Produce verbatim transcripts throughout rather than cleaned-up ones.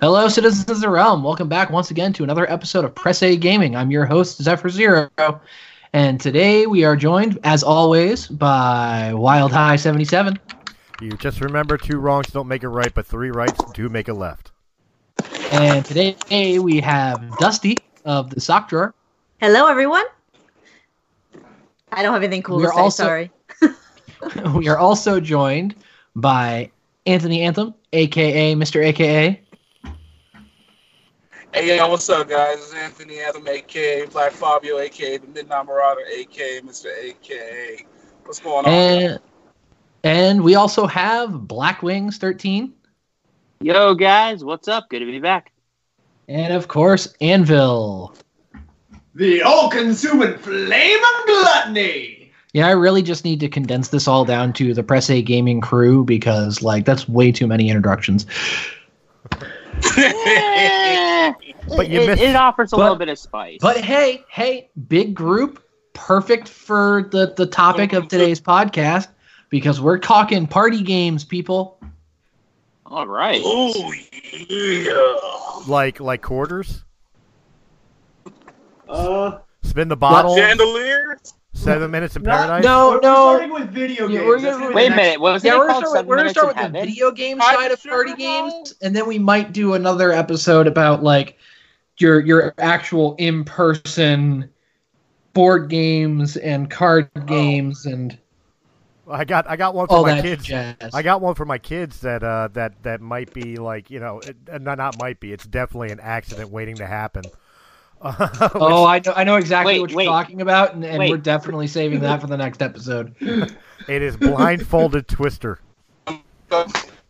Hello, citizens of the realm. Welcome back once again to another episode of Press A Gaming. I'm your host, Zephyr Zero, and today we are joined, as always, by Wild High seventy-seven. You just remember two wrongs don't make a right, but three rights do make a left. And today we have Dusty of the Sock Drawer. Hello, everyone. I don't have anything cool to say, also, sorry. We are also joined by Anthony Anthem, a k a. Mister A K A. Hey, yo, what's up, guys? It's Anthony Anthem, a k a. Black Fabio, a k a. The Midnight Marauder, a k a. Mister A K A. What's going on? And, and we also have Black Wings thirteen. Yo, guys, what's up? Good to be back. And, of course, Anvil. The all-consuming flame of gluttony. Yeah, I really just need to condense this all down to the Press A Gaming crew because, like, that's way too many introductions. Yeah. But you it, it offers a but, little bit of spice. But hey, hey, big group, perfect for the, the topic of today's podcast because we're talking party games, people. All right. Oh, yeah. Like, like quarters? Uh, Spin the bottle. Chandeliers? Seven Minutes in Paradise? No, no. We're starting with video games. Yeah, we're gonna, wait a next... minute. What was yeah, it we're going to start with the habit? video game I side of party games, games, and then we might do another episode about like your your actual in-person board games and card oh. games and. I got I got one for oh, my kids. Jazz. I got one for my kids that uh that that might be like you know it, not not might be it's definitely an accident waiting to happen. which, oh, I know, I know exactly wait, what you're wait, talking about, and, and we're definitely saving that for the next episode. It is Blindfolded Twister.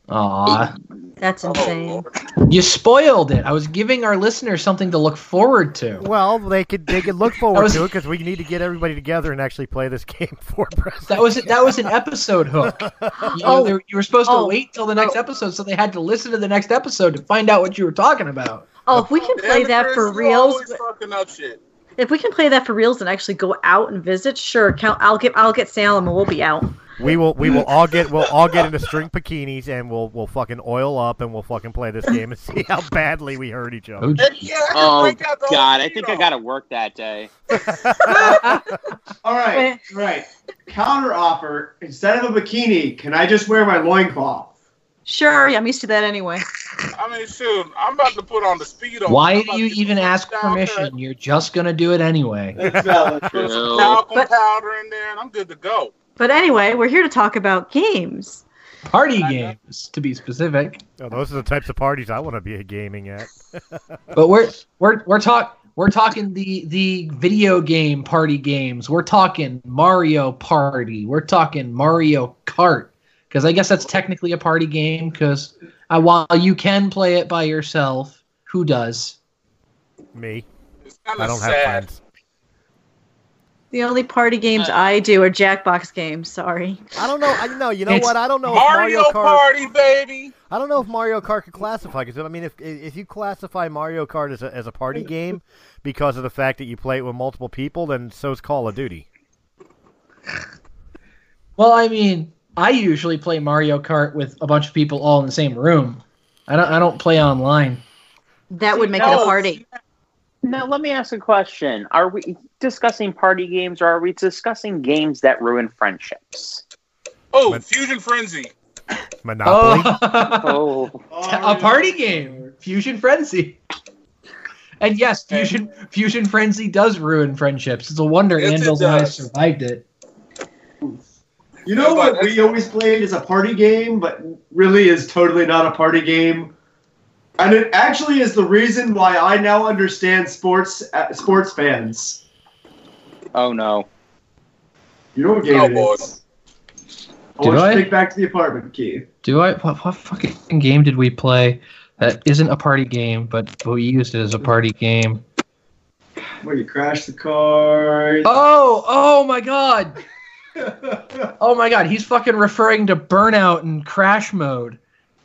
Aw. That's insane. You spoiled it. I was giving our listeners something to look forward to. Well, they could they could look forward was, to it because we need to get everybody together and actually play this game for Press. That was that was an episode hook. You, oh, know, you were supposed oh, to wait till the next oh. episode, so they had to listen to the next episode to find out what you were talking about. Oh, if we can play that for reals, if we can play that for reals and actually go out and visit, sure. Count, I'll get, I'll get Salem, and we'll be out. We will, we will all get, we'll all get into string bikinis, and we'll, we'll fucking oil up, and we'll fucking play this game and see how badly we hurt each other. Oh God, I think I gotta work that day. All right, right. Counter offer: instead of a bikini, can I just wear my loincloth? Sure, yeah, I'm used to that anyway. I mean, shoot, I'm about to put on the speedo. Why do you even ask permission? You're just going to do it anyway. Exactly. Talcum powder in there, and I'm good to go. But anyway, we're here to talk about games. Party games, to be specific. Oh, those are the types of parties I want to be gaming at. But we're we're we're talking we're talking the the video game party games. We're talking Mario Party. We're talking Mario Kart. Because I guess that's technically a party game, because uh, while you can play it by yourself, who does? Me. It's I don't sad. have friends. The only party games uh, I do are Jackbox games, sorry. I don't know. I know. You know it's what? I don't know if Mario, Mario Kart, Party, baby! I don't know if Mario Kart could classify, because I mean, if if you classify Mario Kart as a, as a party game because of the fact that you play it with multiple people, then so's Call of Duty. Well, I mean... I usually play Mario Kart with a bunch of people all in the same room. I don't I don't play online. That would make no, it a party. Now, let me ask a question. Are we discussing party games, or are we discussing games that ruin friendships? Oh, Mon- Fusion Frenzy. Monopoly. Oh. Oh. A party game. Fusion Frenzy. And yes, Fusion and- Fusion Frenzy does ruin friendships. It's a wonder yes, Anvil and I survived it. You know what we always played as a party game, but really is totally not a party game, and it actually is the reason why I now understand sports uh, sports fans. Oh no! You know what game oh, it boy. is. I want you to take back to the apartment, Keith. Do I? What, what fucking game did we play that isn't a party game, but we used it as a party game? Where you crash the car? Oh! Oh my God! Oh my God, he's fucking referring to Burnout and Crash Mode.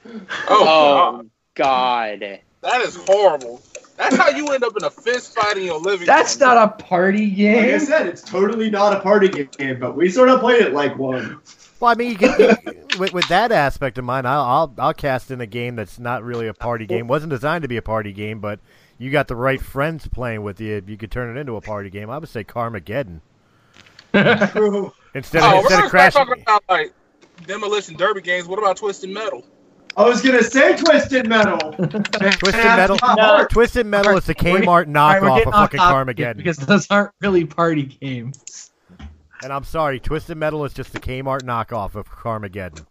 Oh, oh God. God. That is horrible. That's how you end up in a fist fight in your living That's room. That's not a party game. Like I said, it's totally not a party game, but we sort of played it like one. Well, I mean, you can, with, with that aspect in mind, I'll, I'll I'll cast in a game that's not really a party game. Wasn't designed to be a party game, but you got the right friends playing with you. You could turn it into a party game. I would say Carmageddon. True. Instead of, oh, instead we're of crashing. Talking about like demolition derby games. What about Twisted Metal? I was gonna say Twisted Metal. Twisted Metal. No. Twisted Metal is the Kmart knockoff right, of fucking Carmageddon. Because those aren't really party games. And I'm sorry, Twisted Metal is just the Kmart knockoff of Carmageddon.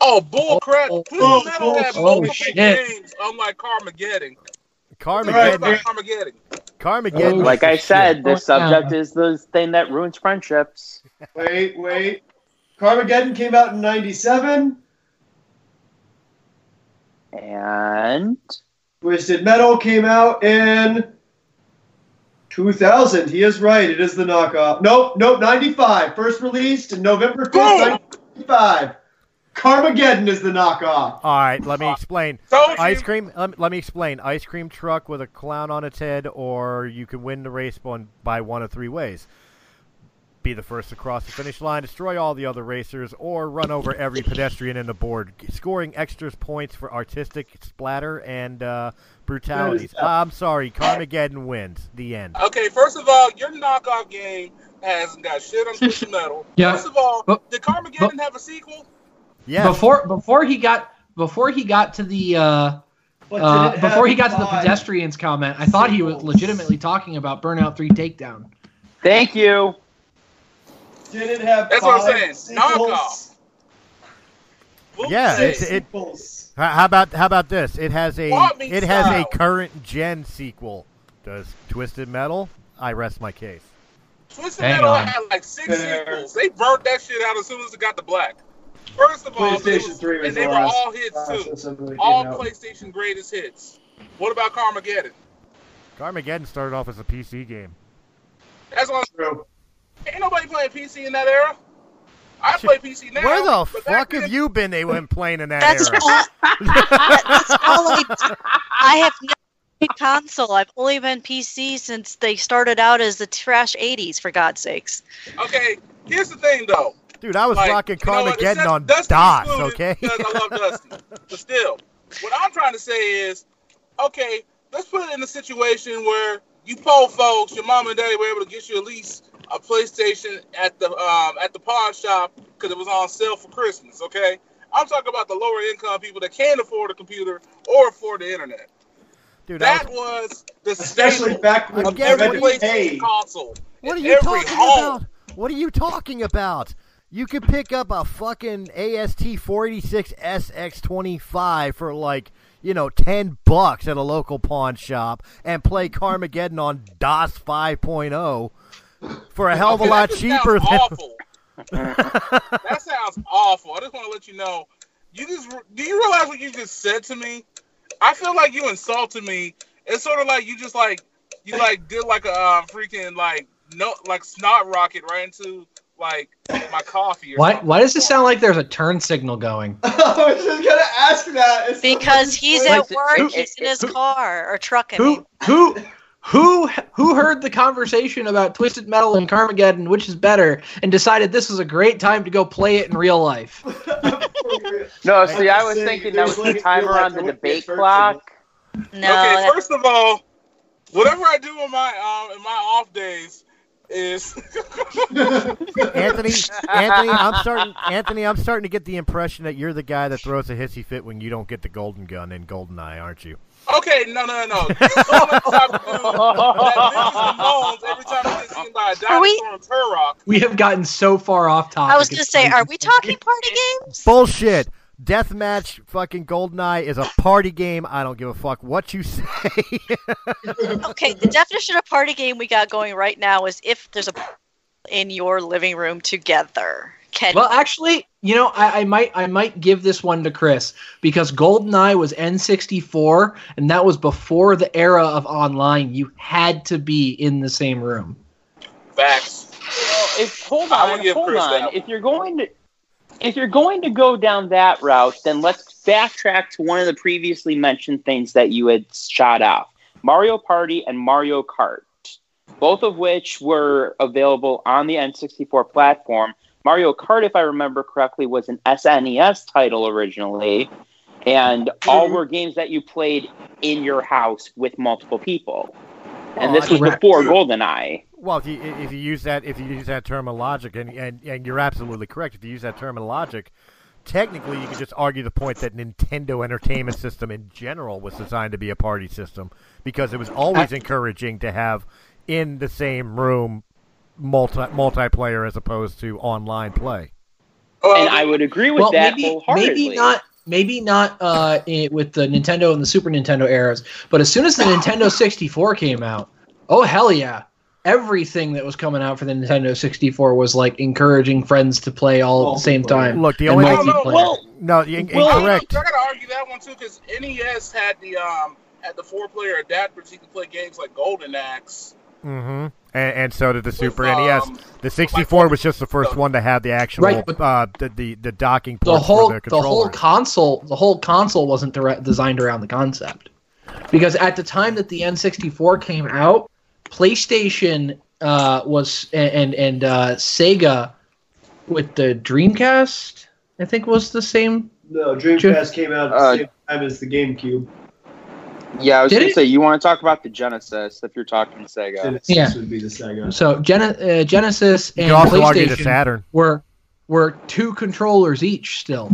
Oh bullcrap! Oh, Twisted oh, Metal oh, has oh, shit. games, unlike Carmageddon. Carmageddon. Right, Carmageddon. Carmageddon. Oh, like I said, shit. the subject is the thing that ruins friendships. Wait, wait. Carmageddon came out in ninety-seven. And Twisted Metal came out in two thousand. He is right. It is the knockoff. Nope, nope, ninety-five. First released in November fifth, ninety-five. Carmageddon is the knockoff. All right, let me explain. Uh, Ice cream. Let, let me explain. Ice cream truck with a clown on its head, or you can win the race by one of three ways. Be the first to cross the finish line, destroy all the other racers, or run over every pedestrian in the board, scoring extras points for artistic splatter and uh, brutalities. I'm sorry, Carmageddon wins. The end. Okay, first of all, your knockoff game hasn't got shit on Twisted Metal. Yeah. First of all, but, did Carmageddon but, have a sequel? Yeah. Before before he got before he got to the uh, uh, before he got to the pedestrians comment, I thought he was legitimately talking about Burnout three Takedown. Thank you. Didn't have That's what I'm saying. Knockoff. Yeah. It's, it, how about how about this? It has a it has style. a current gen sequel. Does Twisted Metal? I rest my case. Twisted Hang Metal on. had like six Fair. sequels. They burnt that shit out as soon as it got to black. First of all, was, three was and they were all hits too. Really all PlayStation out. greatest hits. What about Carmageddon? Carmageddon started off as a P C game. That's what I'm saying. Ain't nobody playing P C in that era. I play P C now. Where the fuck have you been? They weren't playing in that that's era. All, that's all I, I have never been console. I've only been P C since they started out as the trash eighties. For God's sakes. Okay, here's the thing though. Dude, I was like, rocking Carmageddon on DOS. Okay. Because I love Dusty, but still, what I'm trying to say is, okay, let's put it in a situation where you poor folks, your mom and daddy were able to get you at least a PlayStation at the um, at the pawn shop because it was on sale for Christmas, okay? I'm talking about the lower-income people that can't afford a computer or afford the internet. Dude, that was, was the especially staple back when of every PlayStation console. What are you talking home. about? What are you talking about? You could pick up a fucking A S T four eighty-six S X twenty-five for like, you know, ten bucks at a local pawn shop and play Carmageddon on DOS five point oh. For a hell of a okay, lot that cheaper than awful. That sounds awful. I just want to let you know. You just do you realize what you just said to me? I feel like you insulted me. It's sort of like you just like you like did like a uh, freaking like no like snot rocket right into like my coffee. Or why something. Why does it sound like there's a turn signal going? I was just gonna ask that. It's because he's at work. Who, he's in his who, car or truck. I mean. Who who. Who who heard the conversation about Twisted Metal and Carmageddon, which is better, and decided this was a great time to go play it in real life? No, see, I was thinking that was the timer on the debate clock. No. Okay, first of all, whatever I do in my um in my off days is Anthony. Anthony, I'm starting. Anthony, I'm starting to get the impression that you're the guy that throws a hissy fit when you don't get the golden gun in GoldenEye, aren't you? Okay, no, no, no. You all the type of dude that moans every time he gets seen by a dinosaur in Turok. We have gotten so far off topic. I was going to say, are we talking party games? Bullshit. Deathmatch fucking GoldenEye is a party game. I don't give a fuck what you say. Okay, the definition of party game we got going right now is if there's a in your living room together. Can well, actually, you know, I, I might I might give this one to Chris because GoldenEye was N sixty-four, and that was before the era of online. You had to be in the same room. Facts. Well, if, hold on, hold Chris on. If you're going to if you're going to go down that route, then let's backtrack to one of the previously mentioned things that you had shot off: Mario Party and Mario Kart, both of which were available on the N sixty-four platform. Mario Kart, if I remember correctly, was an S N E S title originally, and all were games that you played in your house with multiple people. And oh, this was before GoldenEye. Well, if you, if you use that, if you use that term of logic, and, and and you're absolutely correct, if you use that term of logic, technically you could just argue the point that Nintendo Entertainment System in general was designed to be a party system, because it was always encouraging to have in the same room multi multiplayer as opposed to online play. Um, and I would agree with well, that maybe, wholeheartedly. Maybe not. Maybe not uh, with the Nintendo and the Super Nintendo eras, but as soon as the Nintendo sixty four came out, oh hell yeah! Everything that was coming out for the Nintendo sixty four was like encouraging friends to play all at the same time. Look, the only multiplayer. No, no, well, no in well, incorrect. I gotta argue that one too, because N E S had the um had the four player adapters. You could play games like Golden Axe. Mm-hmm. And, and so did the Super um, N E S. The sixty-four was just the first one to have the actual right, uh, the, the the docking port for their controller. The whole console, the whole console wasn't dire- designed around the concept, because at the time that the N sixty-four came out, PlayStation uh, was and and uh, Sega with the Dreamcast, I think, was the same. No, Dreamcast Ge- came out at the uh, same time as the GameCube. Yeah, I was going to say, you want to talk about the Genesis, if you're talking Sega. Genesis yeah. would be the Sega. So Gen- uh, Genesis and PlayStation were were two controllers each still.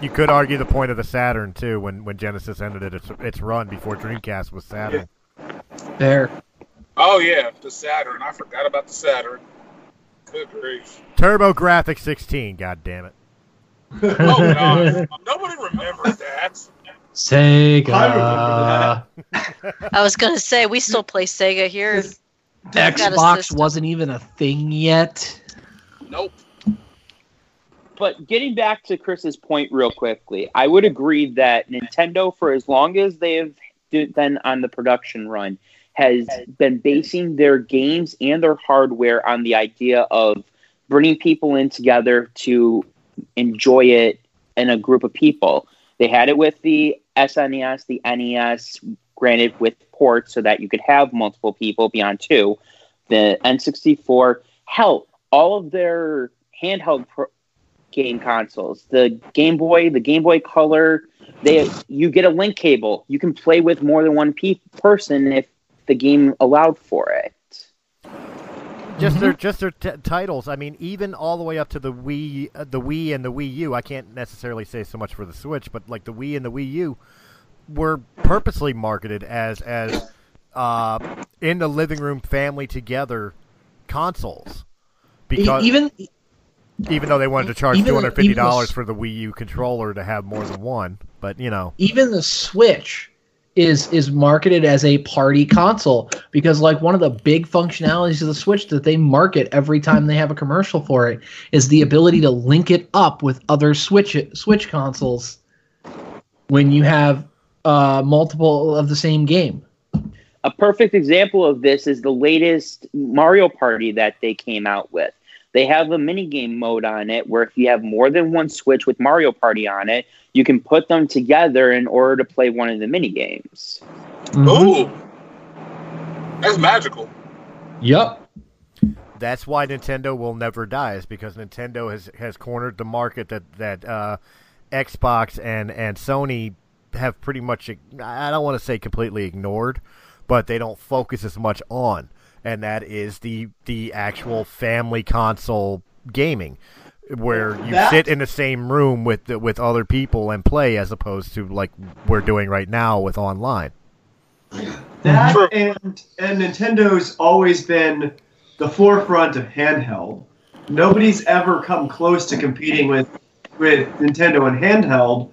You could argue the point of the Saturn, too, when, when Genesis ended its, its run before Dreamcast was Saturn. Yeah. There. Oh, yeah, the Saturn. I forgot about the Saturn. Good grief. TurboGrafx sixteen, goddammit. Oh, God. Nobody remembers that. Sega. I, I was gonna say, we still play Sega here. Xbox wasn't even a thing yet. Nope. But getting back to Chris's point real quickly, I would agree that Nintendo, for as long as they have been on the production run, has been basing their games and their hardware on the idea of bringing people in together to enjoy it in a group of people. They had it with the S N E S, the N E S, granted with ports so that you could have multiple people beyond two. The N sixty-four, hell, all of their handheld pro- game consoles, the Game Boy, the Game Boy Color, they you get a link cable. You can play with more than one pe- person if the game allowed for it. Just their just their t- titles. I mean, even all the way up to the Wii, uh, the Wii and the Wii U. I can't necessarily say so much for the Switch, but like the Wii and the Wii U were purposely marketed as as uh, in the living room, family together consoles. Because even even though they wanted to charge two hundred fifty dollars for the Wii U controller to have more than one, but you know, even the Switch is is marketed as a party console, because like one of the big functionalities of the Switch that they market every time they have a commercial for it is the ability to link it up with other Switch Switch consoles when you have uh, multiple of the same game. A perfect example of this is the latest Mario Party that they came out with. They have a minigame mode on it where if you have more than one Switch with Mario Party on it, you can put them together in order to play one of the minigames. Mm-hmm. Ooh! That's magical. Yep. That's why Nintendo will never die, is because Nintendo has, has cornered the market that, that uh, Xbox and, and Sony have pretty much, I don't want to say completely ignored, but they don't focus as much on. And that is the the actual family console gaming, where you that? sit in the same room with the, with other people and play, as opposed to like we're doing right now with online. That True. and and Nintendo's always been the forefront of handheld. Nobody's ever come close to competing with with Nintendo in handheld,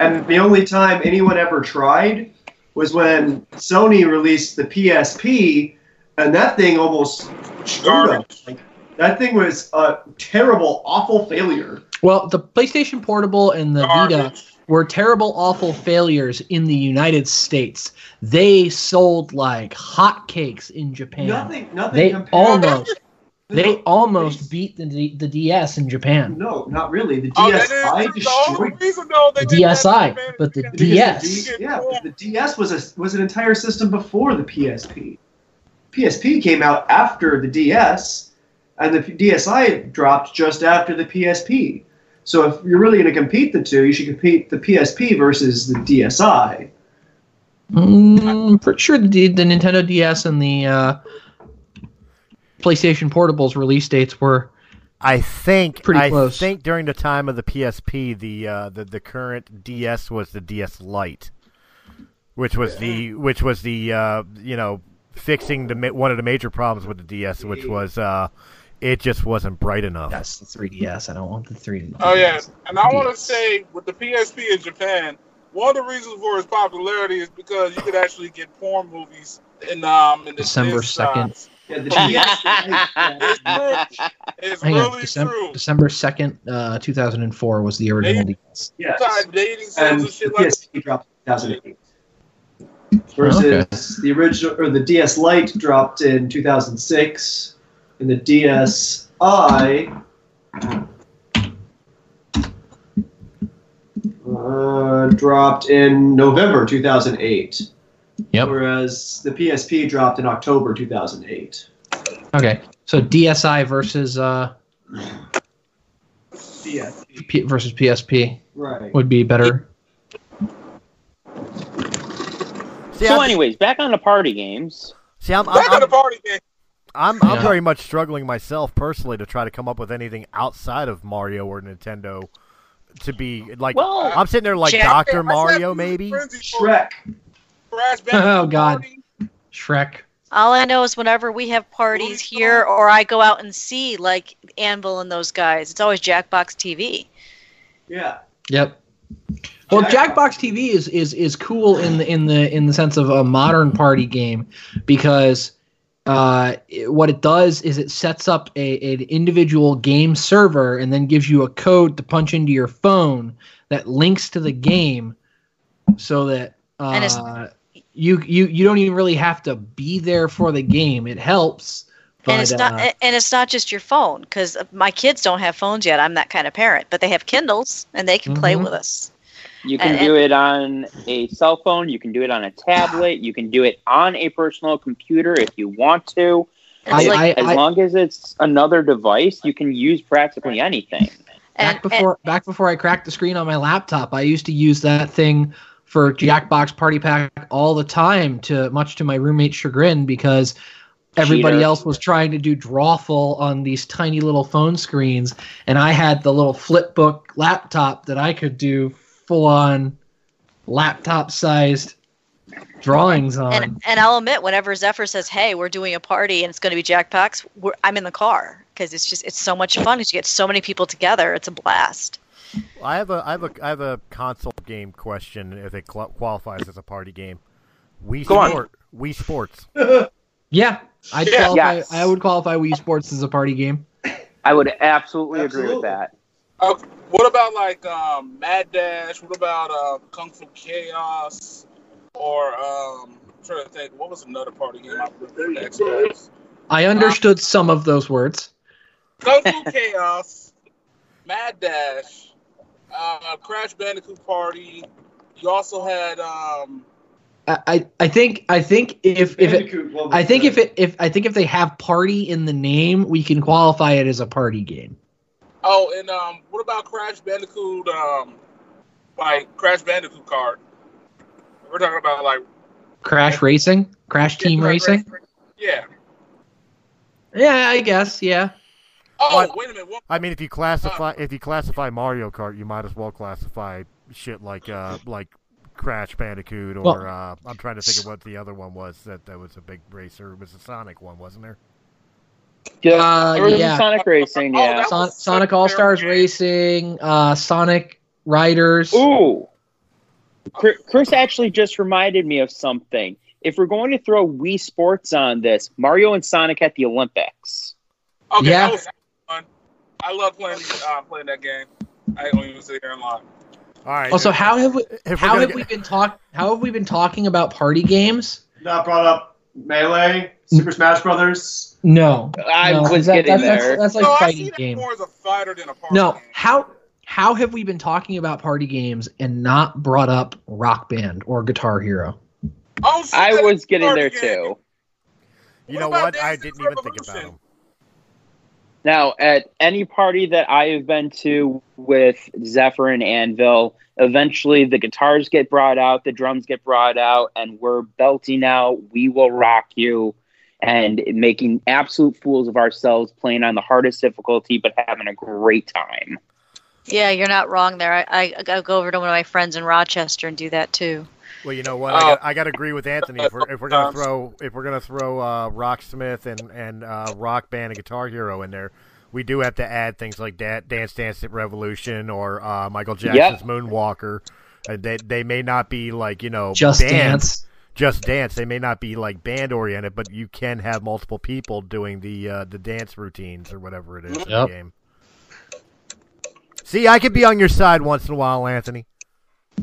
and the only time anyone ever tried was when Sony released the P S P. And that thing almost screwed up. Like, that thing was a terrible, awful failure. Well, the PlayStation Portable and the Vita were terrible, awful failures in the United States. They sold like hotcakes in Japan. Nothing, nothing. They compared. almost, they almost beat the the D S in Japan. No, not really. The DSi destroyed the DSi, but the DS, yeah, the D S was a was an entire system before the P S P. P S P came out after the D S, and the DSi dropped just after the P S P. So if you're really going to compete the two, you should compete the P S P versus the DSi. Mm, I'm pretty sure the, the Nintendo D S and the uh, PlayStation Portable's release dates were I think pretty I close. think during the time of the P S P, the uh, the the current D S was the D S Lite, which was yeah. the which was the uh, you know fixing the one of the major problems with the D S, which was uh, it just wasn't bright enough. That's the three D S. I don't want the three D S. Oh yeah, and I want to say with the P S P in Japan, one of the reasons for its popularity is because you could actually get porn movies in um in the December second. Yeah, the D S is really December, true. December second, uh, two thousand four was the original dating, D S. Yes. And and shit the P S P like dropped in two thousand eight. Versus oh, okay. the original, or the D S Lite dropped in two thousand six, and the DSi uh, dropped in November two thousand eight. Yep. Whereas the P S P dropped in October two thousand eight. Okay, so DSi versus uh, D S P. P- versus P S P right. would be better. See, so, I'm, anyways, back on the party games. See, I'm, I'm back I'm, on the party games. I'm I'm yeah. very much struggling myself personally to try to come up with anything outside of Mario or Nintendo. To be like, well, I'm sitting there like Doctor Mario, maybe Shrek. Crash Bandicoot oh God, party. Shrek. All I know is whenever we have parties here, or I go out and see like Anvil and those guys, it's always Jackbox T V. Yeah. Yep. Well, Jackbox, Jackbox T V is, is is cool in the in the in the sense of a modern party game, because uh, it, what it does is it sets up a an individual game server and then gives you a code to punch into your phone that links to the game, so that. Uh, and it's You, you you don't even really have to be there for the game. It helps. But, and it's not uh, and it's not just your phone, because my kids don't have phones yet. I'm that kind of parent, but they have Kindles and they can mm-hmm. play with us. You can and, do and, it on a cell phone. You can do it on a tablet. You can do it on a personal computer if you want to. I, like, I, as I, long as it's another device, you can use practically anything. Back and, before and, back before I cracked the screen on my laptop, I used to use that thing for Jackbox Party Pack all the time, to much to my roommate's chagrin, because everybody Cheater. else was trying to do drawful on these tiny little phone screens, and I had the little flipbook laptop that I could do full-on laptop-sized drawings on. And, and I'll admit, whenever Zephyr says, "Hey, we're doing a party and it's going to be Jackbox," we're, I'm in the car, because it's just it's so much fun because you get so many people together. It's a blast. I have a I have a I have a console game question, if it cl- qualifies as a party game. Wii Sports. Wii Sports. yeah, I'd yeah qualify, yes. I would qualify Wii Sports as a party game. I would absolutely, absolutely. agree with that. Uh, what about like um, Mad Dash? What about uh, Kung Fu Chaos? Or um, I'm trying to think, what was another party game? I, Xbox? I understood uh, some of those words. Kung Fu Chaos, Mad Dash. Uh, Crash Bandicoot Party. You also had. Um, I I think I think if if it, I think if it if I think if they have party in the name, we can qualify it as a party game. Oh, and um, what about Crash Bandicoot? Um, like Crash Bandicoot Kart. We're talking about like Crash like, Racing, Crash Team Crash Racing. Racing. Yeah. Yeah, I guess. Yeah. Oh, but, wait a minute. What? I mean, if you classify uh, if you classify Mario Kart, you might as well classify shit like uh like Crash Bandicoot or well, uh, I'm trying to think of what the other one was that, that was a big racer. It was the Sonic one, wasn't there? Uh, there was yeah, a Sonic Racing. Yeah, oh, Son- Sonic All Stars Racing, uh, Sonic Riders. Ooh, Chris actually just reminded me of something. If we're going to throw Wii Sports on this, Mario and Sonic at the Olympics. Okay, yeah. That was- I love playing uh, playing that game. I don't even sit here and lie. All right. Also, how have we how have get... we been talk how have we been talking about party games? Not brought up Melee, Super Smash Brothers. No, I no, was that, getting that's, there. That's, that's like no, fighting I see that game. More as a fighter than a party no, game. how how have we been talking about party games and not brought up Rock Band or Guitar Hero? Oh, so I was getting there game. too. You what know what? Dance I didn't even Revolution? think about them. Now, at any party that I have been to with Zephyr and Anvil, eventually the guitars get brought out, the drums get brought out, and we're belting out "We Will Rock You" and making absolute fools of ourselves, playing on the hardest difficulty, but having a great time. Yeah, you're not wrong there. I, I, I go over to one of my friends in Rochester and do that too. Well, you know what? I got, I got to agree with Anthony. If we're, if we're gonna throw, if we're gonna throw uh, Rocksmith and and uh, Rock Band and Guitar Hero in there, we do have to add things like da- Dance Dance Revolution or uh, Michael Jackson's yep. Moonwalker. Uh, they they may not be like you know just band, dance, just dance. They may not be like band oriented, but you can have multiple people doing the uh, the dance routines or whatever it is yep. in the game. See, I could be on your side once in a while, Anthony.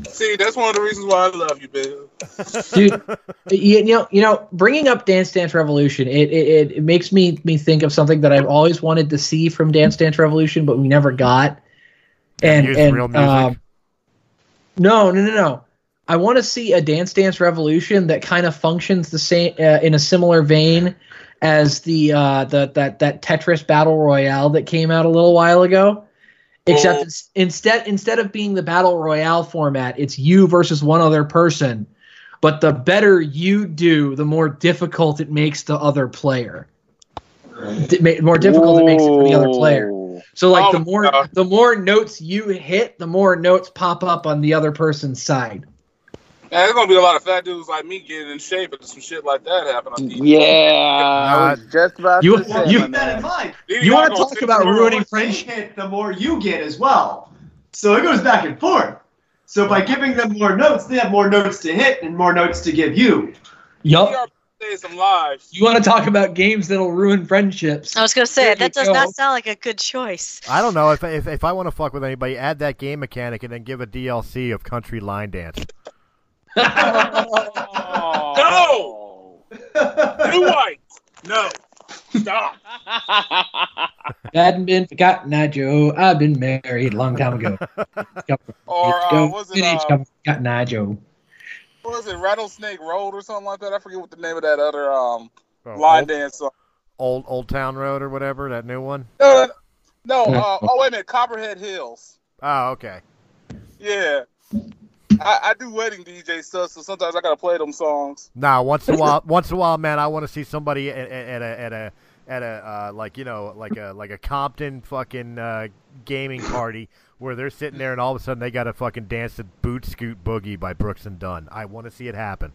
See, that's one of the reasons why I love you, Bill. Dude, you, you know, you know, bringing up Dance Dance Revolution, it it, it makes me, me think of something that I've always wanted to see from Dance Dance Revolution, but we never got. And, and real music. Um, no, no, no, no. I want to see a Dance Dance Revolution that kind of functions the same uh, in a similar vein as the uh, the that that Tetris Battle Royale that came out a little while ago. Except it's, instead instead of being the battle royale format, it's you versus one other person. But the better you do, the more difficult it makes the other player. D- more difficult Whoa. It makes it for the other player. So like oh, the more God. the more notes you hit, the more notes pop up on the other person's side. Man, there's gonna be a lot of fat dudes like me getting in shape and some shit like that happening. Yeah, I was just about you, to say you, that in mind. You want to talk about ruining friendship? The more you get as well, so it goes back and forth. So by giving them more notes, they have more notes to hit and more notes to give you. Yup. Some lives. You want to talk about games that'll ruin friendships? I was gonna say that does go. not sound like a good choice. I don't know if if if I want to fuck with anybody, add that game mechanic and then give a D L C of Country Line Dance. Oh. No! New white! No. Stop. I hadn't been forgotten, I Joe. I've been married a long time ago. Or uh, was it uh, forgotten, I Joe? What was it, Rattlesnake Road or something like that? I forget what the name of that other um oh, line old, dance song. Old Old Town Road or whatever, that new one? No, no. no uh, oh, wait a minute. Copperhead Hills. Oh, okay. Yeah. I, I do wedding D J stuff, so sometimes I gotta play them songs. Nah, once in a while, once in a while, man, I want to see somebody at, at, at a at a at a uh, like you know like a like a Compton fucking uh, gaming party where they're sitting there and all of a sudden they gotta fucking dance to Boot Scoot Boogie by Brooks and Dunn. I want to see it happen.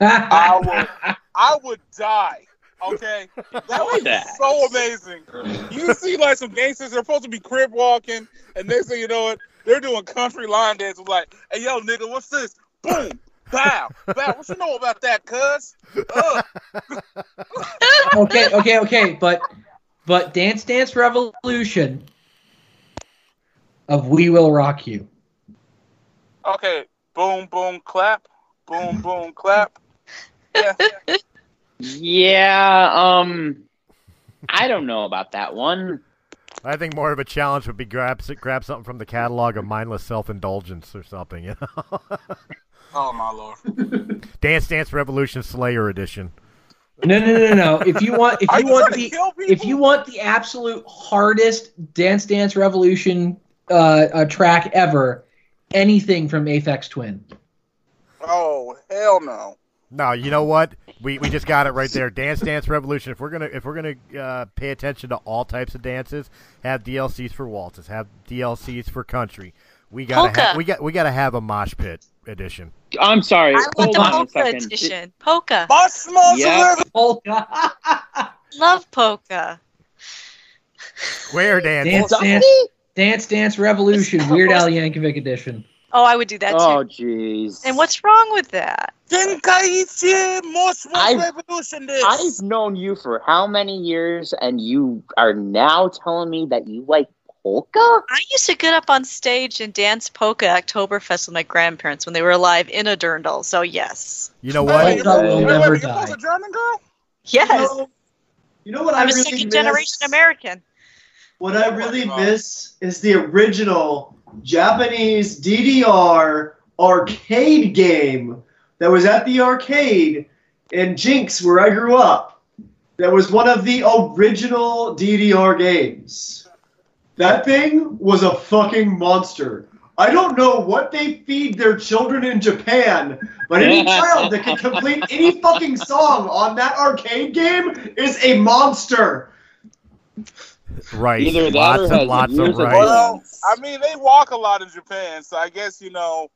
I would, I would die. Okay, that was that. so amazing. You see, like some gangsters, they're supposed to be crib walking, and next thing you know it. They're doing country line dance. I'm like, hey, yo, nigga, what's this? Boom, bow, bow. What you know about that, cuz? okay, okay, okay. But but Dance Dance Revolution of We Will Rock You. Okay. Boom, boom, clap. Boom, boom, clap. Yeah. Yeah, um, I don't know about that one. I think more of a challenge would be grab grab something from the catalog of mindless self-indulgence or something, you know? Oh, my Lord. Dance Dance Revolution Slayer Edition. No, no, no, no. If you want, if you want the, if you want the absolute hardest Dance Dance Revolution uh, uh, track ever, anything from Aphex Twin. Oh, hell no. No, you know what? We we just got it right there. Dance Dance Revolution. If we're gonna if we're gonna uh, pay attention to all types of dances, have D L Cs for waltzes, have D L Cs for country. We gotta ha- we got we gotta have a mosh pit edition. I'm sorry. I Hold want the polka edition. Polka. Yeah. Polka. Love polka. Square dance. Dance dance, dance, dance Revolution. Weird Al Yankovic edition. Oh, I would do that, too. Oh, jeez. And what's wrong with that? I've, I've known you for how many years, and you are now telling me that you like polka? I used to get up on stage and dance polka at Oktoberfest with my grandparents when they were alive in a dirndl, so yes. You know what? Polka will never die. You're a German girl? Yes. You know, you know what I'm I really miss? I'm a second-generation American. What I really miss is the original Japanese D D R arcade game that was at the arcade in Jinx, where I grew up. That was one of the original D D R games. That thing was a fucking monster. I don't know what they feed their children in Japan, but any child that can complete any fucking song on that arcade game is a monster. Right. Either lots and lots of rice. Well, I mean, they walk a lot in Japan, so I guess, you know,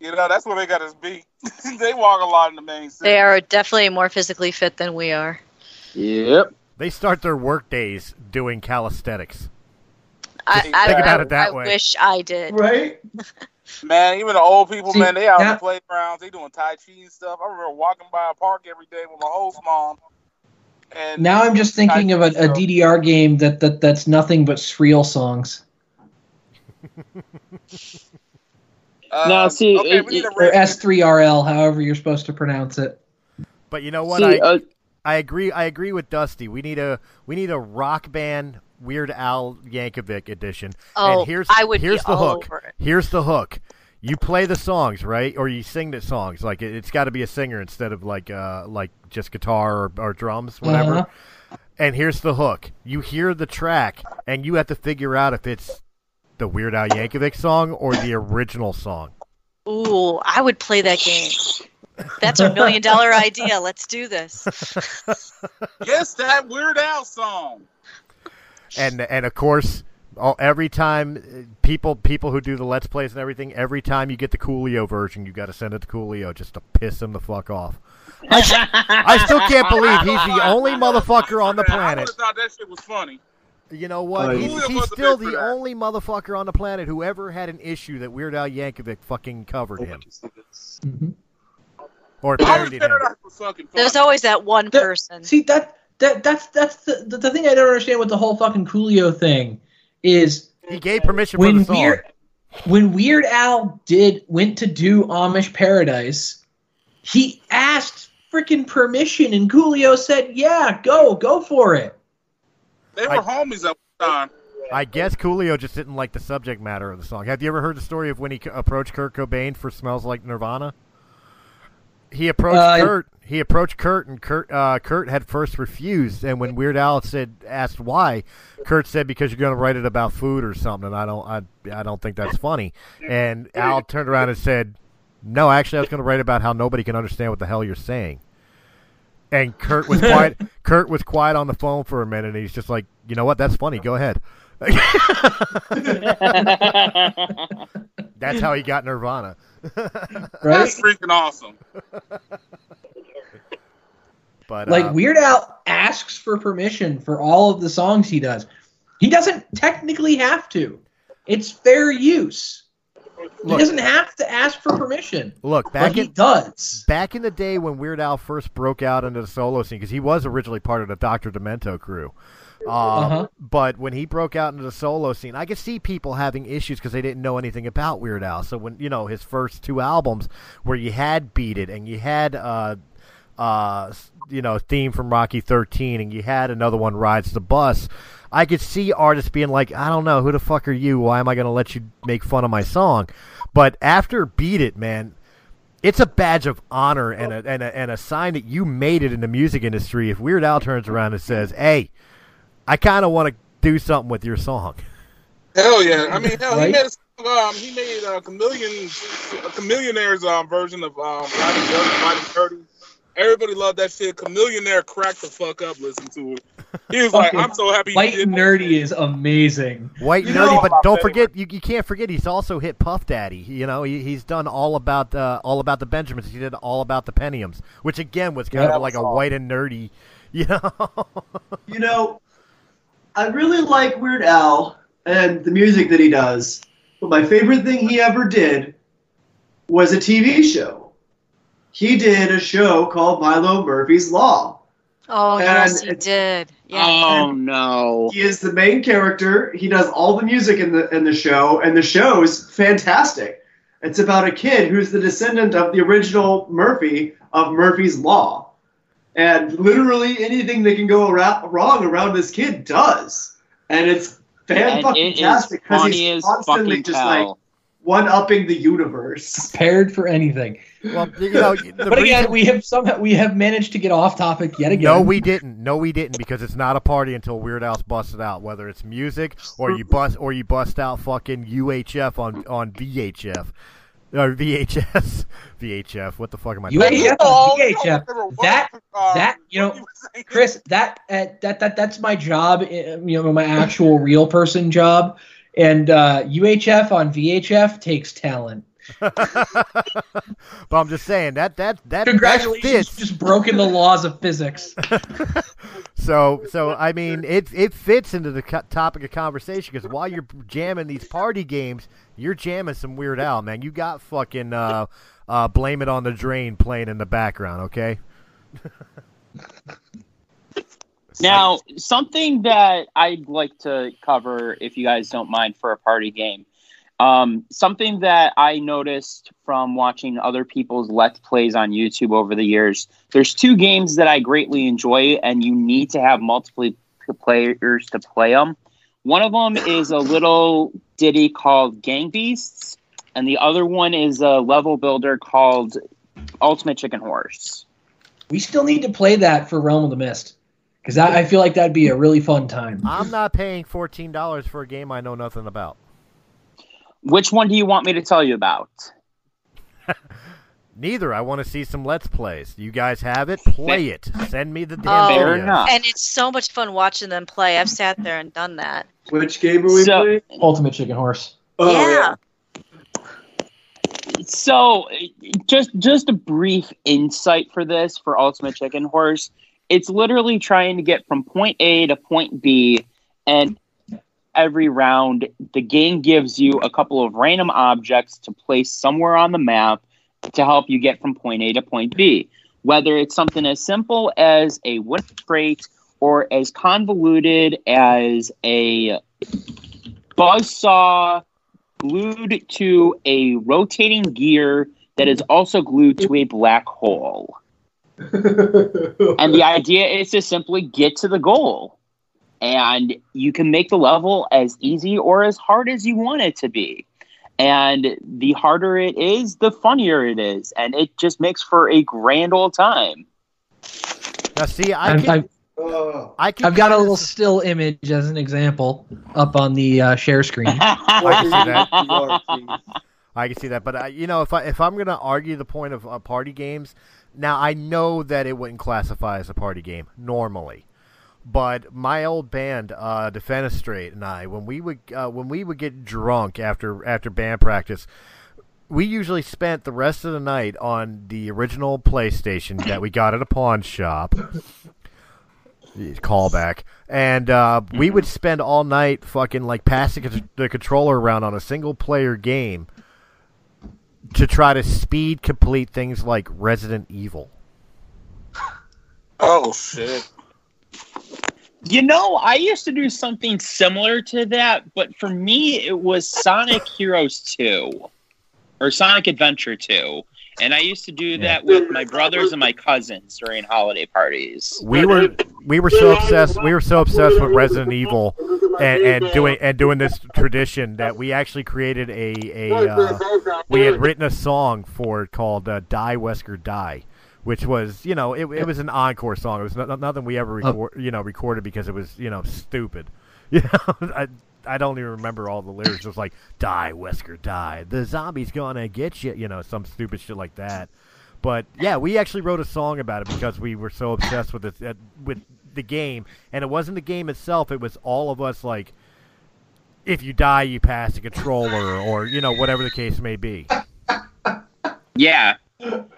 you know, that's where they got us beat. They walk a lot in the main city. They are definitely more physically fit than we are. Yep. They start their work days doing calisthenics. I, I think about I, it that I way. I wish I did. Right? Man, even the old people, See, man, they out in the playgrounds. They doing Tai Chi and stuff. I remember walking by a park every day with my host mom. And now I'm just thinking of a, a D D R game that, that that's nothing but Shreel songs. um, no, see, okay, it, it, or S three R L, however you're supposed to pronounce it. But you know what? See, I uh, I agree. I agree with Dusty. We need a we need a Rock Band Weird Al Yankovic edition. Oh, and here's I would here's the hook. Here's the hook. You play the songs, right? Or you sing the songs. Like, it, it's got to be a singer instead of, like, uh, like just guitar or, or drums, whatever. Uh-huh. And here's the hook. You hear the track, and you have to figure out if it's the Weird Al Yankovic song or the original song. Ooh, I would play that game. That's a million-dollar idea. Let's do this. Yes, that Weird Al song. And, and of course... Oh, every time people people who do the Let's Plays and everything, every time you get the Coolio version, you got to send it to Coolio just to piss him the fuck off. I, I still can't believe he's the only motherfucker on the planet. I thought that shit was funny. You know what? He's, he's still the only motherfucker on the planet who ever had an issue that Weird Al Yankovic fucking covered him. Mm-hmm. Or parodied him. There's always that one person. That, see, that that that's that's the, the the thing I don't understand with the whole fucking Coolio thing. Is he gave permission for the song. Weird, when Weird Al did went to do Amish Paradise, he asked freaking permission, and Coolio said, "Yeah, go, go for it." They were I, homies at the time. I guess Coolio just didn't like the subject matter of the song. Have you ever heard the story of when he approached Kurt Cobain for "Smells Like Nirvana"? He approached uh, Kurt. He approached Kurt, and Kurt uh, Kurt had first refused. And when Weird Al said, asked why, Kurt said, "Because you're going to write it about food or something." And I don't, I, I don't think that's funny. And Al turned around and said, "No, actually, I was going to write about how nobody can understand what the hell you're saying." And Kurt was quiet. Kurt was quiet on the phone for a minute, and he's just like, "You know what? That's funny. Go ahead." That's how he got Nirvana. Right? That's freaking awesome. But, like, um, Weird Al asks for permission for all of the songs he does. He doesn't technically have to. It's fair use. Look, he doesn't have to ask for permission. Look, back but in, he does. Back in the day when Weird Al first broke out into the solo scene, because he was originally part of the Doctor Demento crew. Um, uh-huh. But when he broke out into the solo scene, I could see people having issues because they didn't know anything about Weird Al. So when, you know, his first two albums where you had Beat It and you had, uh, uh, you know, Theme from Rocky thirteen and you had another one, Rides the Bus, I could see artists being like, I don't know, who the fuck are you? Why am I going to let you make fun of my song? But after Beat It, man, it's a badge of honor and a, and a, and a sign that you made it in the music industry. If Weird Al turns around and says, "Hey, I kind of want to do something with your song." Hell yeah! I mean, hell, right? he made a, um, he made a chameleon, a chameleonaire's um, version of um, Mighty Dirty. Everybody loved that shit. Chameleonaire cracked the fuck up. Listen to it. He was like, "I'm so happy." White Nerdy is amazing. White you Nerdy, but don't favorite. forget, you, you can't forget he's also hit Puff Daddy. You know, he, he's done all about uh, all about the Benjamins. He did all about the Pentiums, which again was kind yeah, of like awesome. a White and Nerdy. You know, you know. I really like Weird Al and the music that he does, but my favorite thing he ever did was a T V show. He did a show called Milo Murphy's Law. Oh, and yes, he did. Yeah. Oh, no. He is the main character. He does all the music in the in the show, and the show is fantastic. It's about a kid who's the descendant of the original Murphy of Murphy's Law. And literally anything that can go around, wrong around this kid does. And it's fan-fucking-tastic because he's constantly just like, one-upping the universe. Prepared for anything. Well, you know, but again, we have somehow we have managed to get off topic yet again. No, we didn't. No, we didn't, because it's not a party until Weird Al's busted out. Whether it's music or you bust or you bust out fucking U H F on on V H F or V H S, V H F. What the fuck am I? U H F, oh, V H F. No, that um, that you know, Chris. That uh, that that that's my job. You know, my actual real person job. And uh, U H F on V H F takes talent. But I'm just saying that that that congratulations, that just broken the laws of physics. so so I mean it it fits into the co- topic of conversation, because while you're jamming these party games, you're jamming some Weird Al, man. You got fucking uh, uh, Blame It on the Drain playing in the background, okay? Now, something that I'd like to cover, if you guys don't mind, for a party game. Um, something that I noticed from watching other people's Let's Plays on YouTube over the years, there's two games that I greatly enjoy, and you need to have multiple players to play them. One of them is a little ditty called Gang Beasts, and the other one is a level builder called Ultimate Chicken Horse. We still need to play that for Realm of the Mist. Because I feel like that'd be a really fun time. I'm not paying fourteen dollars for a game I know nothing about. Which one do you want me to tell you about? Neither. I want to see some Let's Plays. You guys have it? Play it. Send me the damn video. Fair enough. And it's so much fun watching them play. I've sat there and done that. Which game are we so, playing? Ultimate Chicken Horse. Oh, yeah. yeah. So, just just a brief insight for this, for Ultimate Chicken Horse. It's literally trying to get from point A to point B, and every round, the game gives you a couple of random objects to place somewhere on the map to help you get from point A to point B. Whether it's something as simple as a wood crate or as convoluted as a buzzsaw glued to a rotating gear that is also glued to a black hole. And the idea is to simply get to the goal. And you can make the level as easy or as hard as you want it to be. And the harder it is, the funnier it is. And it just makes for a grand old time. Now, see, I can, I've, I've, I can I've got a little still image as an example up on the uh, share screen. I can see that. I can see that. But, uh, you know, if, I, if I'm going to argue the point of uh, party games... Now, I know that it wouldn't classify as a party game normally, but my old band, uh, Defenestrate, and I, when we would uh, when we would get drunk after after band practice, we usually spent the rest of the night on the original PlayStation that we got at a pawn shop. Callback. And uh, we would spend all night fucking like passing the controller around on a single player game to try to speed complete things like Resident Evil. Oh, shit. You know, I used to do something similar to that, but for me, it was Sonic Heroes two. Or Sonic Adventure two. And I used to do yeah. that with my brothers and my cousins during holiday parties. We were we were so obsessed we were so obsessed with Resident Evil and, and doing and doing this tradition that we actually created a a uh, we had written a song for it called uh, "Die Wesker Die," which was you know it it was an encore song. It was not, nothing we ever record, you know recorded because it was you know stupid. You know, I I don't even remember all the lyrics. It was like, die, Wesker, die. The zombie's gonna get you. You know, some stupid shit like that. But, yeah, we actually wrote a song about it because we were so obsessed with, it, uh, with the game. And it wasn't the game itself. It was all of us, like, if you die, you pass the controller or, you know, whatever the case may be. Yeah. And,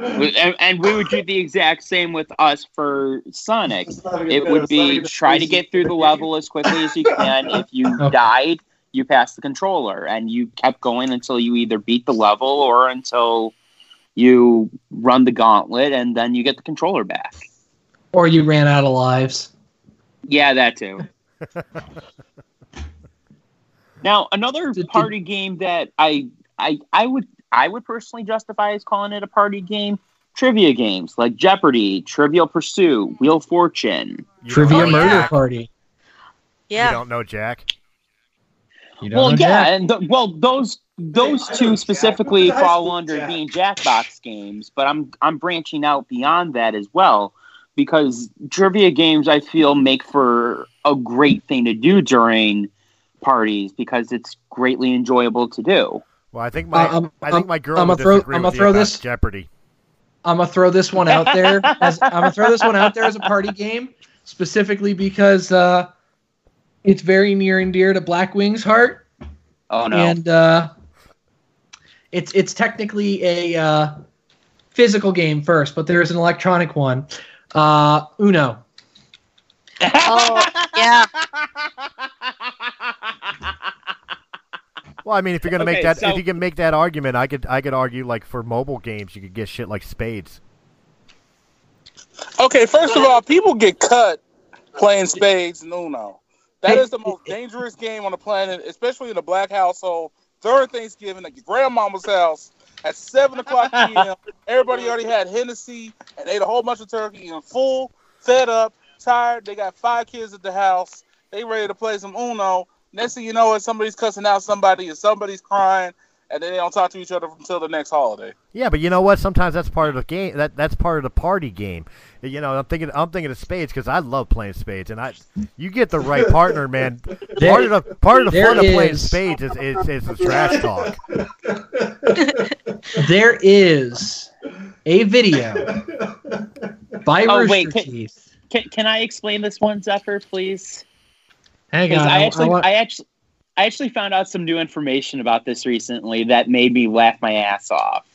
and we would do the exact same with us for Sonic. It would be try to get through the level as quickly as you can. If you died, you passed the controller, and you kept going until you either beat the level or until you run the gauntlet, and then you get the controller back. Or you ran out of lives. Yeah, that too. Now, another party game that I I, I would I would personally justify as calling it a party game. Trivia games like Jeopardy, Trivial Pursuit, Wheel of Fortune. You Trivia oh, Murder yeah. Party. Yeah. You don't know Jack? You don't well, know yeah, Jack? and th- well, those Those two specifically fall under being Jackbox games, but I'm I'm branching out beyond that as well, because trivia games, I feel, make for a great thing to do during parties because it's greatly enjoyable to do. Well, I think my uh, I think my girl would disagree with you about Jeopardy. I'm gonna throw this one out there. as, I'm gonna throw this one out there as a party game, specifically because uh, it's very near and dear to Blackwing's heart. Oh no! And uh, it's it's technically a uh, physical game first, but there is an electronic one. Uh, Uno. Oh yeah. Well, I mean, if you're gonna okay, make that, so, if you can make that argument, I could, I could argue like for mobile games, you could get shit like Spades. Okay, first of all, people get cut playing Spades and Uno. That is the most dangerous game on the planet, especially in a black household. During Thanksgiving at your grandmama's house at seven o'clock p m, everybody already had Hennessy and ate a whole bunch of turkey and full, fed up, tired. They got five kids at the house. They ready to play some Uno. Next thing you know, is somebody's cussing out somebody, and somebody's crying, and then they don't talk to each other until the next holiday. Yeah, but you know what? Sometimes that's part of the game. That that's part of the party game. You know, I'm thinking, I'm thinking of Spades because I love playing Spades, and I, you get the right partner, man. There, part of the part of the fun is, of playing Spades is is, is the trash talk. There is a video by oh, Rooster wait, can, Teeth. Can, can I explain this one, Zephyr, please? Hang on, I actually, I, want... I actually, I actually found out some new information about this recently that made me laugh my ass off.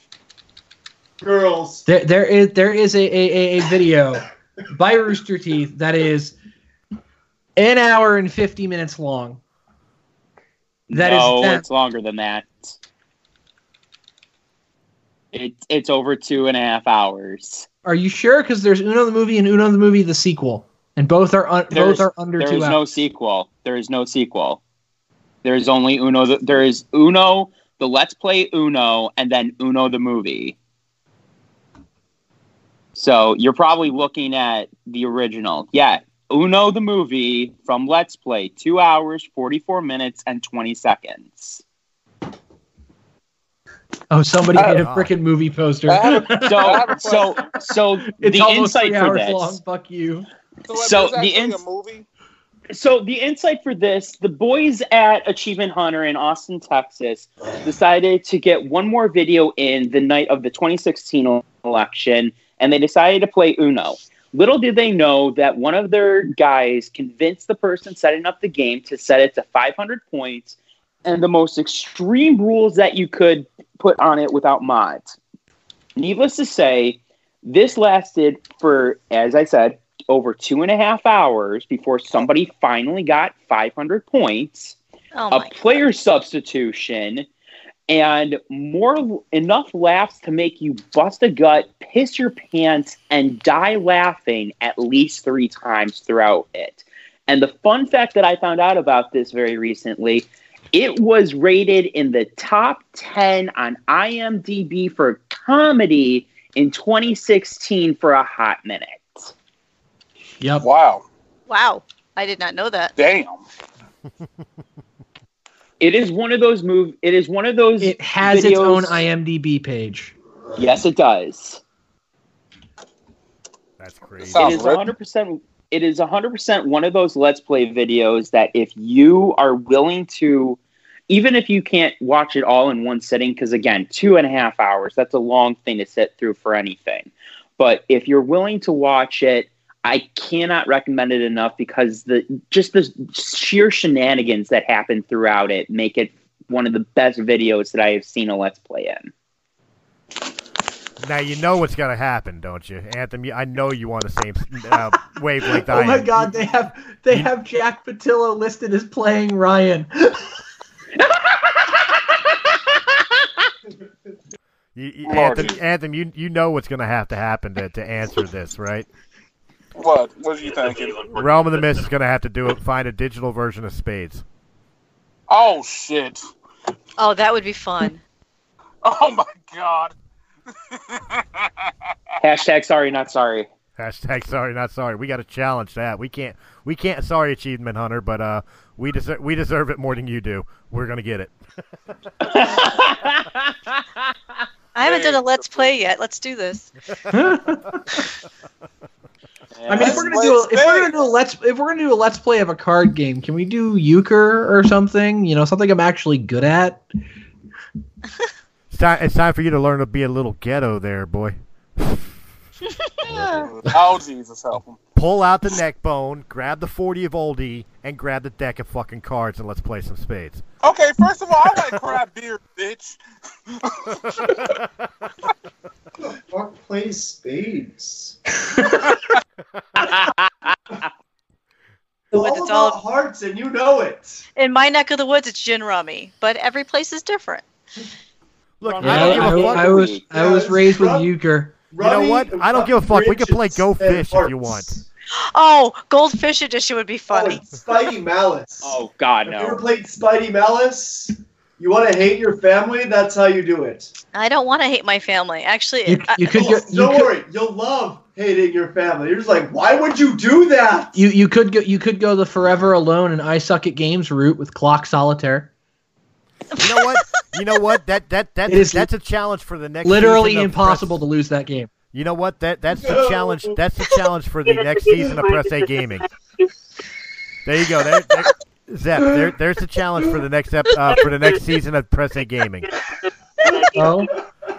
Girls, there, there is, there is a a, a video by Rooster Teeth that is an hour and fifty minutes long. That no, is that... it's longer than that. It it's over two and a half hours. Are you sure? Because there's Uno the movie and Uno the movie the sequel. And both are un- both are under two hours. There is no sequel. There is no sequel. There is only Uno. The, there is Uno, the Let's Play Uno, and then Uno the movie. So you're probably looking at the original. Yeah, Uno the movie from Let's Play, two hours, forty-four minutes, and twenty seconds. Oh, somebody made a freaking movie poster. so so so it's the almost insight three hours for this. Long. Fuck you. So, so the in- movie? so the insight for this, the boys at Achievement Hunter in Austin, Texas, decided to get one more video in the night of the twenty sixteen election, and they decided to play Uno. Little did they know that one of their guys convinced the person setting up the game to set it to five hundred points and the most extreme rules that you could put on it without mods. Needless to say, this lasted for, as I said, over two and a half hours before somebody finally got five hundred points, oh a player God. substitution, and more enough laughs to make you bust a gut, piss your pants, and die laughing at least three times throughout it. And the fun fact that I found out about this very recently, it was rated in the top ten on I M D B for comedy in twenty sixteen for a hot minute. Yep. Wow. Wow. I did not know that. Damn. It is one of those move it is one of those It has videos. Its own I M D B page. Yes, it does. That's crazy. It is one hundred percent it is one hundred percent one of those Let's Play videos that if you are willing to, even if you can't watch it all in one sitting, because again, two and a half hours, that's a long thing to sit through for anything. But if you're willing to watch it, I cannot recommend it enough because the just the sheer shenanigans that happen throughout it make it one of the best videos that I have seen a Let's Play in. Now you know what's going to happen, don't you, Anthem? I know you want the same uh, wavelength. Like oh my God, they have they have Jack Patillo listed as playing Ryan. you, you, Anthem, Anthem, you you know what's going to have to happen to to answer this, right? What? What are you thinking? Realm of the Mist is going to have to do it. Find a digital version of Spades. Oh, shit. Oh, that would be fun. Oh, my God. Hashtag sorry, not sorry. Hashtag sorry, not sorry. We got to challenge that. We can't. We can't. Sorry, Achievement Hunter, but uh, we deserve. We deserve it more than you do. We're gonna get it. I haven't done a Let's Play yet. Let's do this. I mean, if we're gonna do a, if we're gonna do a let's if we're gonna do a let's play of a card game, can we do euchre or something? You know, something I'm actually good at. It's time. It's time for you to learn to be a little ghetto, there, boy. Oh Jesus, help him! Pull out the neck bone, grab the forty of oldie, and grab the deck of fucking cards, and let's play some spades. Okay, first of all, I like crab beer, bitch. Who the fuck plays spades? All it's about all hearts, and you know it. In my neck of the woods, it's gin rummy, but every place is different. Look, yeah, I, I, I, I was I was raised with euchre. Rummy, you know what? I don't give a fuck. We can play Go Fish if you want. Oh, Goldfish Edition would be funny. Oh, Spidey Malice. Oh, God, no. Have you ever played Spidey Malice? You want to hate your family? That's how you do it. I don't want to hate my family. Actually, you, I, you could. Don't you could, worry. You'll love hating your family. You're just like, why would you do that? You you could go. You could go the Forever Alone and I Suck at Games route with Clock Solitaire. You know what? You know what? That that that is that's a challenge for the next. Literally impossible Press... to lose that game. You know what? That that's no. the challenge. That's the challenge for the next season of Press A Gaming. There you go. There, there, Zep, there, there's the challenge for the next ep, uh, for the next season of Press A Gaming. Oh,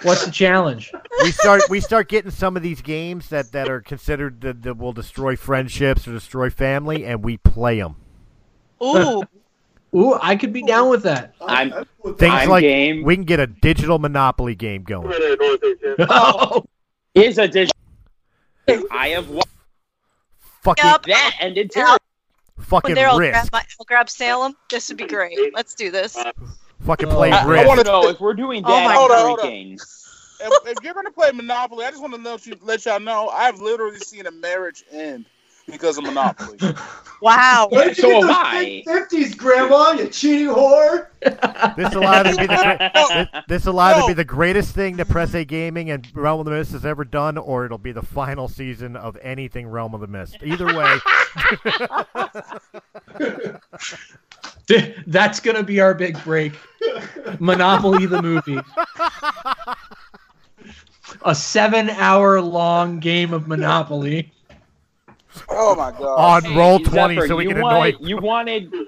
what's the challenge? We start we start getting some of these games that, that are considered that, that will destroy friendships or destroy family, and we play them. Ooh. Ooh, I could be down with that. I'm, Things I'm like game. We can get a digital Monopoly game going. Oh, is a digital. I have won. Fucking yep. That ended terrible. Fucking Risk. I'll grab, my, I'll grab Salem. This would be great. Let's do this. Fucking play uh, Risk. I want to know if we're doing that. Oh, hold on, hold on. if, if you're gonna play Monopoly, I just want to know, let y'all know, I've literally seen a marriage end. Because of Monopoly. Wow. Where'd you so get I. fifties, Grandma, you cheating whore. This will either be the no. this will either no. be the greatest thing that Press A Gaming and Realm of the Mist has ever done, or it'll be the final season of anything Realm of the Mist. Either way, that's gonna be our big break. Monopoly the movie. A seven-hour-long game of Monopoly. Oh my God! On roll twenty, Zephyr, so we can annoy you. Wanted you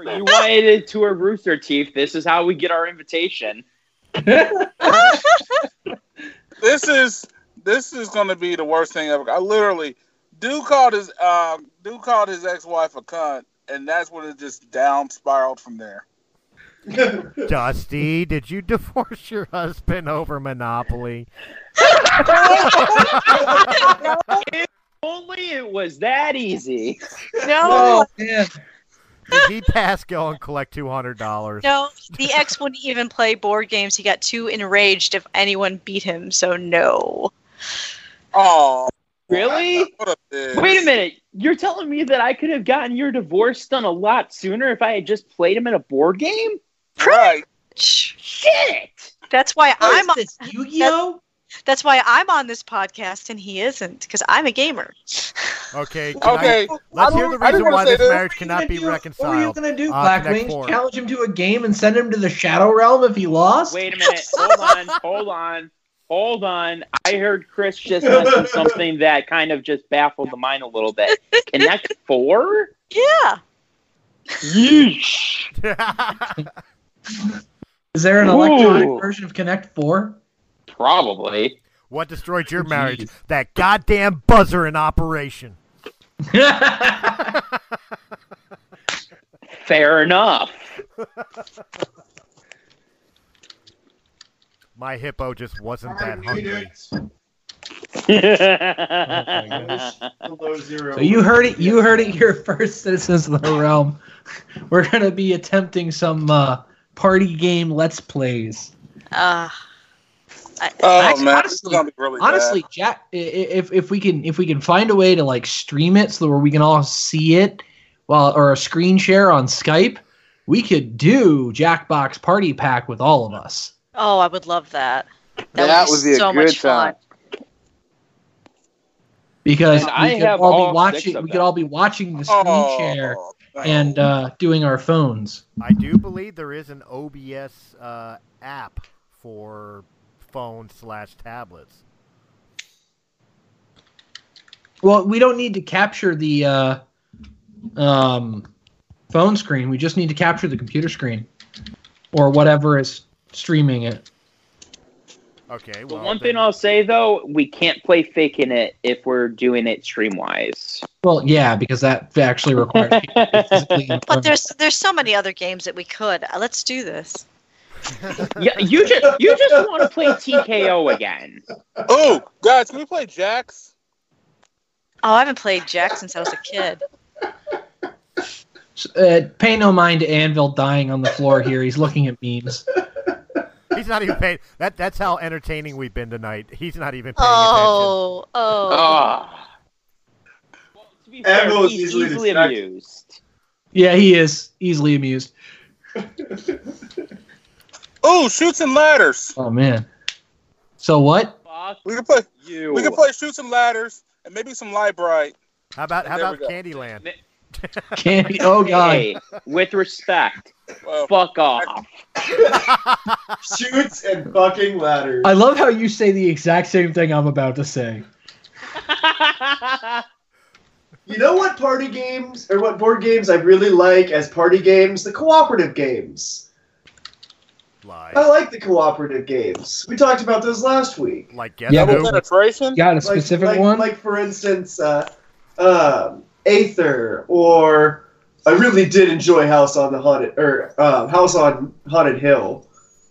wanted it to a Rooster Teeth. This is how we get our invitation. This is this is going to be the worst thing ever. I literally dude called his uh, dude called his ex-wife a cunt, and that's when it just down spiraled from there. Dusty, did you divorce your husband over Monopoly? Only it was that easy. No. Did he pass go and collect two hundred dollars? No, the ex wouldn't even play board games. He got too enraged if anyone beat him, so no. Oh, really? What a Wait a minute. You're telling me that I could have gotten your divorce done a lot sooner if I had just played him in a board game? Right. Shit. That's why I'm on this Yu-Gi-Oh? That's why I'm on this podcast and he isn't, because I'm a gamer. Okay, okay. I, let's hear the reason why this marriage cannot be reconciled. What are you going to do, Black Wings? Challenge him to a game and send him to the Shadow Realm if he lost? Wait a minute. Hold on. Hold on. Hold on. I heard Chris just mention something that kind of just baffled the mind a little bit. Connect Four? Yeah. Yeesh. Is there an electronic Ooh. version of Connect Four? Probably. What destroyed your marriage? Jeez. That goddamn buzzer in operation. Fair enough. My hippo just wasn't I that hungry. Oh my gosh. So you heard it. You heard it here first, Citizens of the Realm. We're gonna be attempting some uh, party game let's plays. Ah. Uh. I, oh, actually, man. Honestly, really honestly Jack, if if we can if we can find a way to like stream it so where we can all see it, while or a screen share on Skype, we could do Jackbox Party Pack with all of us. Oh, I would love that. That, that would be, would be so a good much time. Fun. because and we I could all be watching. We could all be watching the screen oh, share and uh, doing our phones. I do believe there is an O B S uh, app for phones slash tablets. Well, we don't need to capture the uh, um, phone screen. We just need to capture the computer screen or whatever is streaming it. Okay. Well, one thing I'll say, though, we can't play Fake in It if we're doing it stream-wise. Well, yeah, because that actually requires people to physically improve. But there's there's so many other games that we could. Let's do this. Yeah, you just you just want to play T K O again. Oh, guys, can we play Jax? Oh, I haven't played Jax since I was a kid. Uh, pay no mind to Anvil dying on the floor here. He's looking at memes. He's not even paying. That, that's how entertaining we've been tonight. He's not even paying oh, attention. Oh, oh. Well, to be fair, he's easily, easily amused. Yeah, he is easily amused. Oh, shoots and ladders. Oh, man. So what? We can play, you. We can play shoots and ladders and maybe some Librite. How about, how about Candyland? Candy, oh, God. Hey, with respect. Well, fuck off. Shoots and fucking ladders. I love how you say the exact same thing I'm about to say. You know what party games, or what board games I really like as party games? The cooperative games. Lie. I like the cooperative games. We talked about those last week. Like Guess yeah, Who? Penetration? Got a specific like, like, one? Like, for instance, uh, um, Aether, or... I really did enjoy House on the Haunted, or uh, House on Haunted Hill.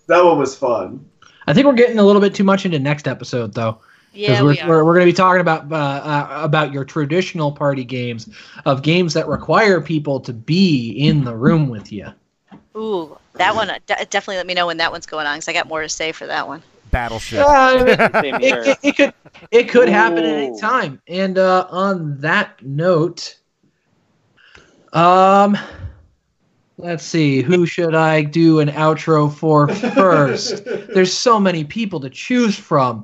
That one was fun. I think we're getting a little bit too much into next episode, though. Yeah, we're, we are. We're, we're going to be talking about uh, uh, about your traditional party games, of games that require people to be in the room with you. Ooh, that one, uh, d- definitely let me know when that one's going on, because I got more to say for that one. Battleship. Uh, it, it, it, it could, it could happen at any time. And uh, on that note... Um, let's see. Who should I do an outro for first? There's so many people to choose from.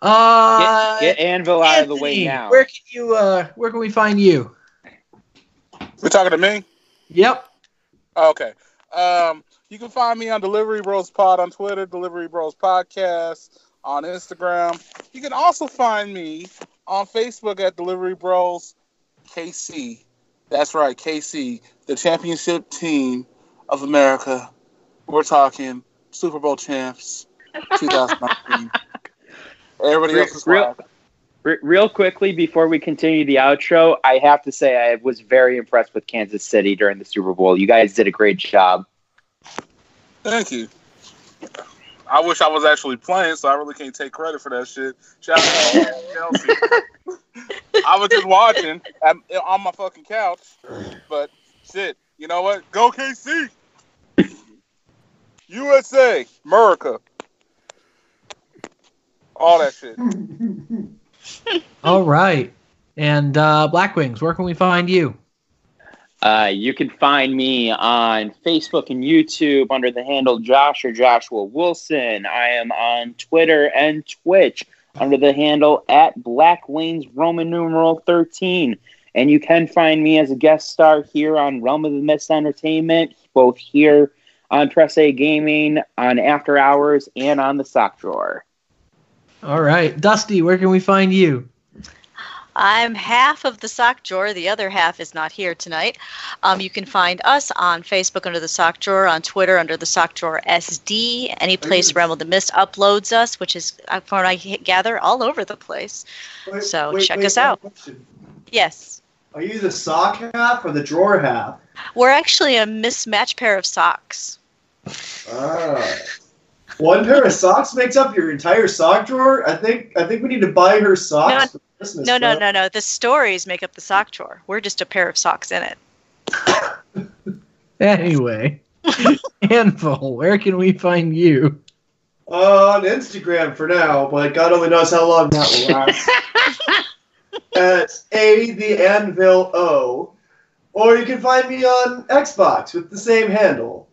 Uh, get, get Anvil Anthony, out of the way now. Where can you? Uh, where can we find you? We're talking to me. Yep. Okay. Um, you can find me on Delivery Bros Pod on Twitter, Delivery Bros Podcast on Instagram. You can also find me on Facebook at Delivery Bros K C. That's right, K C, the championship team of America. We're talking Super Bowl champs, twenty nineteen. Everybody real, else is real, real quickly, before we continue the outro, I have to say I was very impressed with Kansas City during the Super Bowl. You guys did a great job. Thank you. I wish I was actually playing, so I really can't take credit for that shit. Shout out to Kelsey. I was just watching I'm, on my fucking couch, but shit, you know what? Go K C! U S A! America! All that shit. All right. And uh, Black Wings, where can we find you? Uh, you can find me on Facebook and YouTube under the handle Josh or Joshua Wilson. I am on Twitter and Twitch under the handle at Black Wings Roman numeral thirteen. And you can find me as a guest star here on Realm of the Mist Entertainment, both here on Press A Gaming, on After Hours, and on the Sock Drawer. All right. Dusty, where can we find you? I'm half of the Sock Drawer. The other half is not here tonight. Um, you can find us on Facebook under the Sock Drawer, on Twitter under the Sock Drawer S D, any place Realm of the Mist uploads us, which is, from what I gather, all over the place. Wait, so wait, check wait, us out. Question. Yes. Are you the sock half or the drawer half? We're actually a mismatched pair of socks. Ah. One pair of socks makes up your entire sock drawer? I think I think we need to buy her socks. No, Christmas, no, no, no, no, no. The stories make up the sock drawer. We're just a pair of socks in it. Anyway, Anvil, where can we find you? Uh, on Instagram for now, but God only knows how long that will last. It's A the Anvil O, or you can find me on Xbox with the same handle,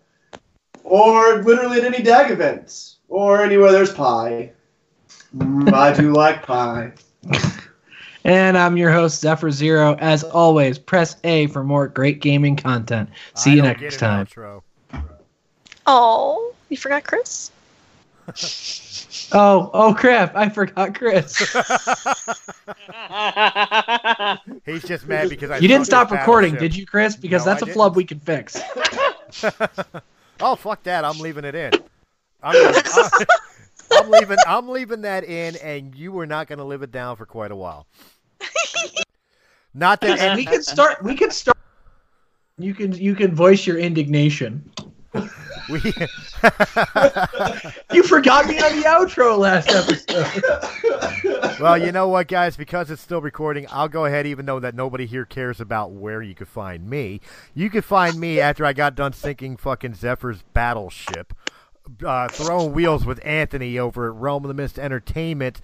or literally at any D A G event, or anywhere there's pie. Mm, I do like pie. And I'm your host, Zephyr Zero. As always, press A for more great gaming content. See I you next get time. Oh, you forgot Chris? oh, oh crap, I forgot Chris. He's just mad because I You didn't stop recording, did you, Chris? Because no, that's I a didn't. flub we can fix. Oh, fuck that, I'm leaving it in. I'm, gonna, I'm, I'm leaving I'm leaving that in, and you were not going to live it down for quite a while. Not that and we can start we can start You can you can voice your indignation. We... You forgot me on the outro last episode. Well, you know what, guys? Because it's still recording, I'll go ahead, even though that nobody here cares about where you can find me. You can find me after I got done sinking fucking Zephyr's battleship. Uh, throwing wheels with Anthony over at Realm of the Mist Entertainment.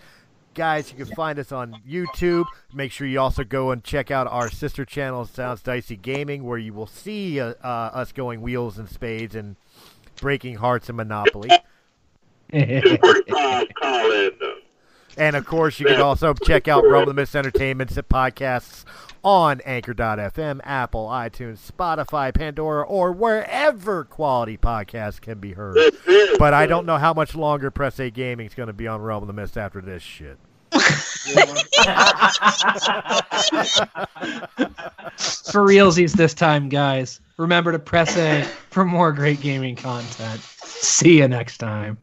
Guys, you can find us on YouTube. Make sure you also go and check out our sister channel, Sounds Dicey Gaming, where you will see uh, uh, us going wheels and spades and breaking hearts and Monopoly. And, of course, you can also check out Realm of the Mist Entertainment's podcasts on Anchor dot F M, Apple, iTunes, Spotify, Pandora, or wherever quality podcasts can be heard. But I don't know how much longer Press A Gaming is going to be on Realm of the Mist after this shit. For realsies this time, guys, remember to press A for more great gaming content. See you next time.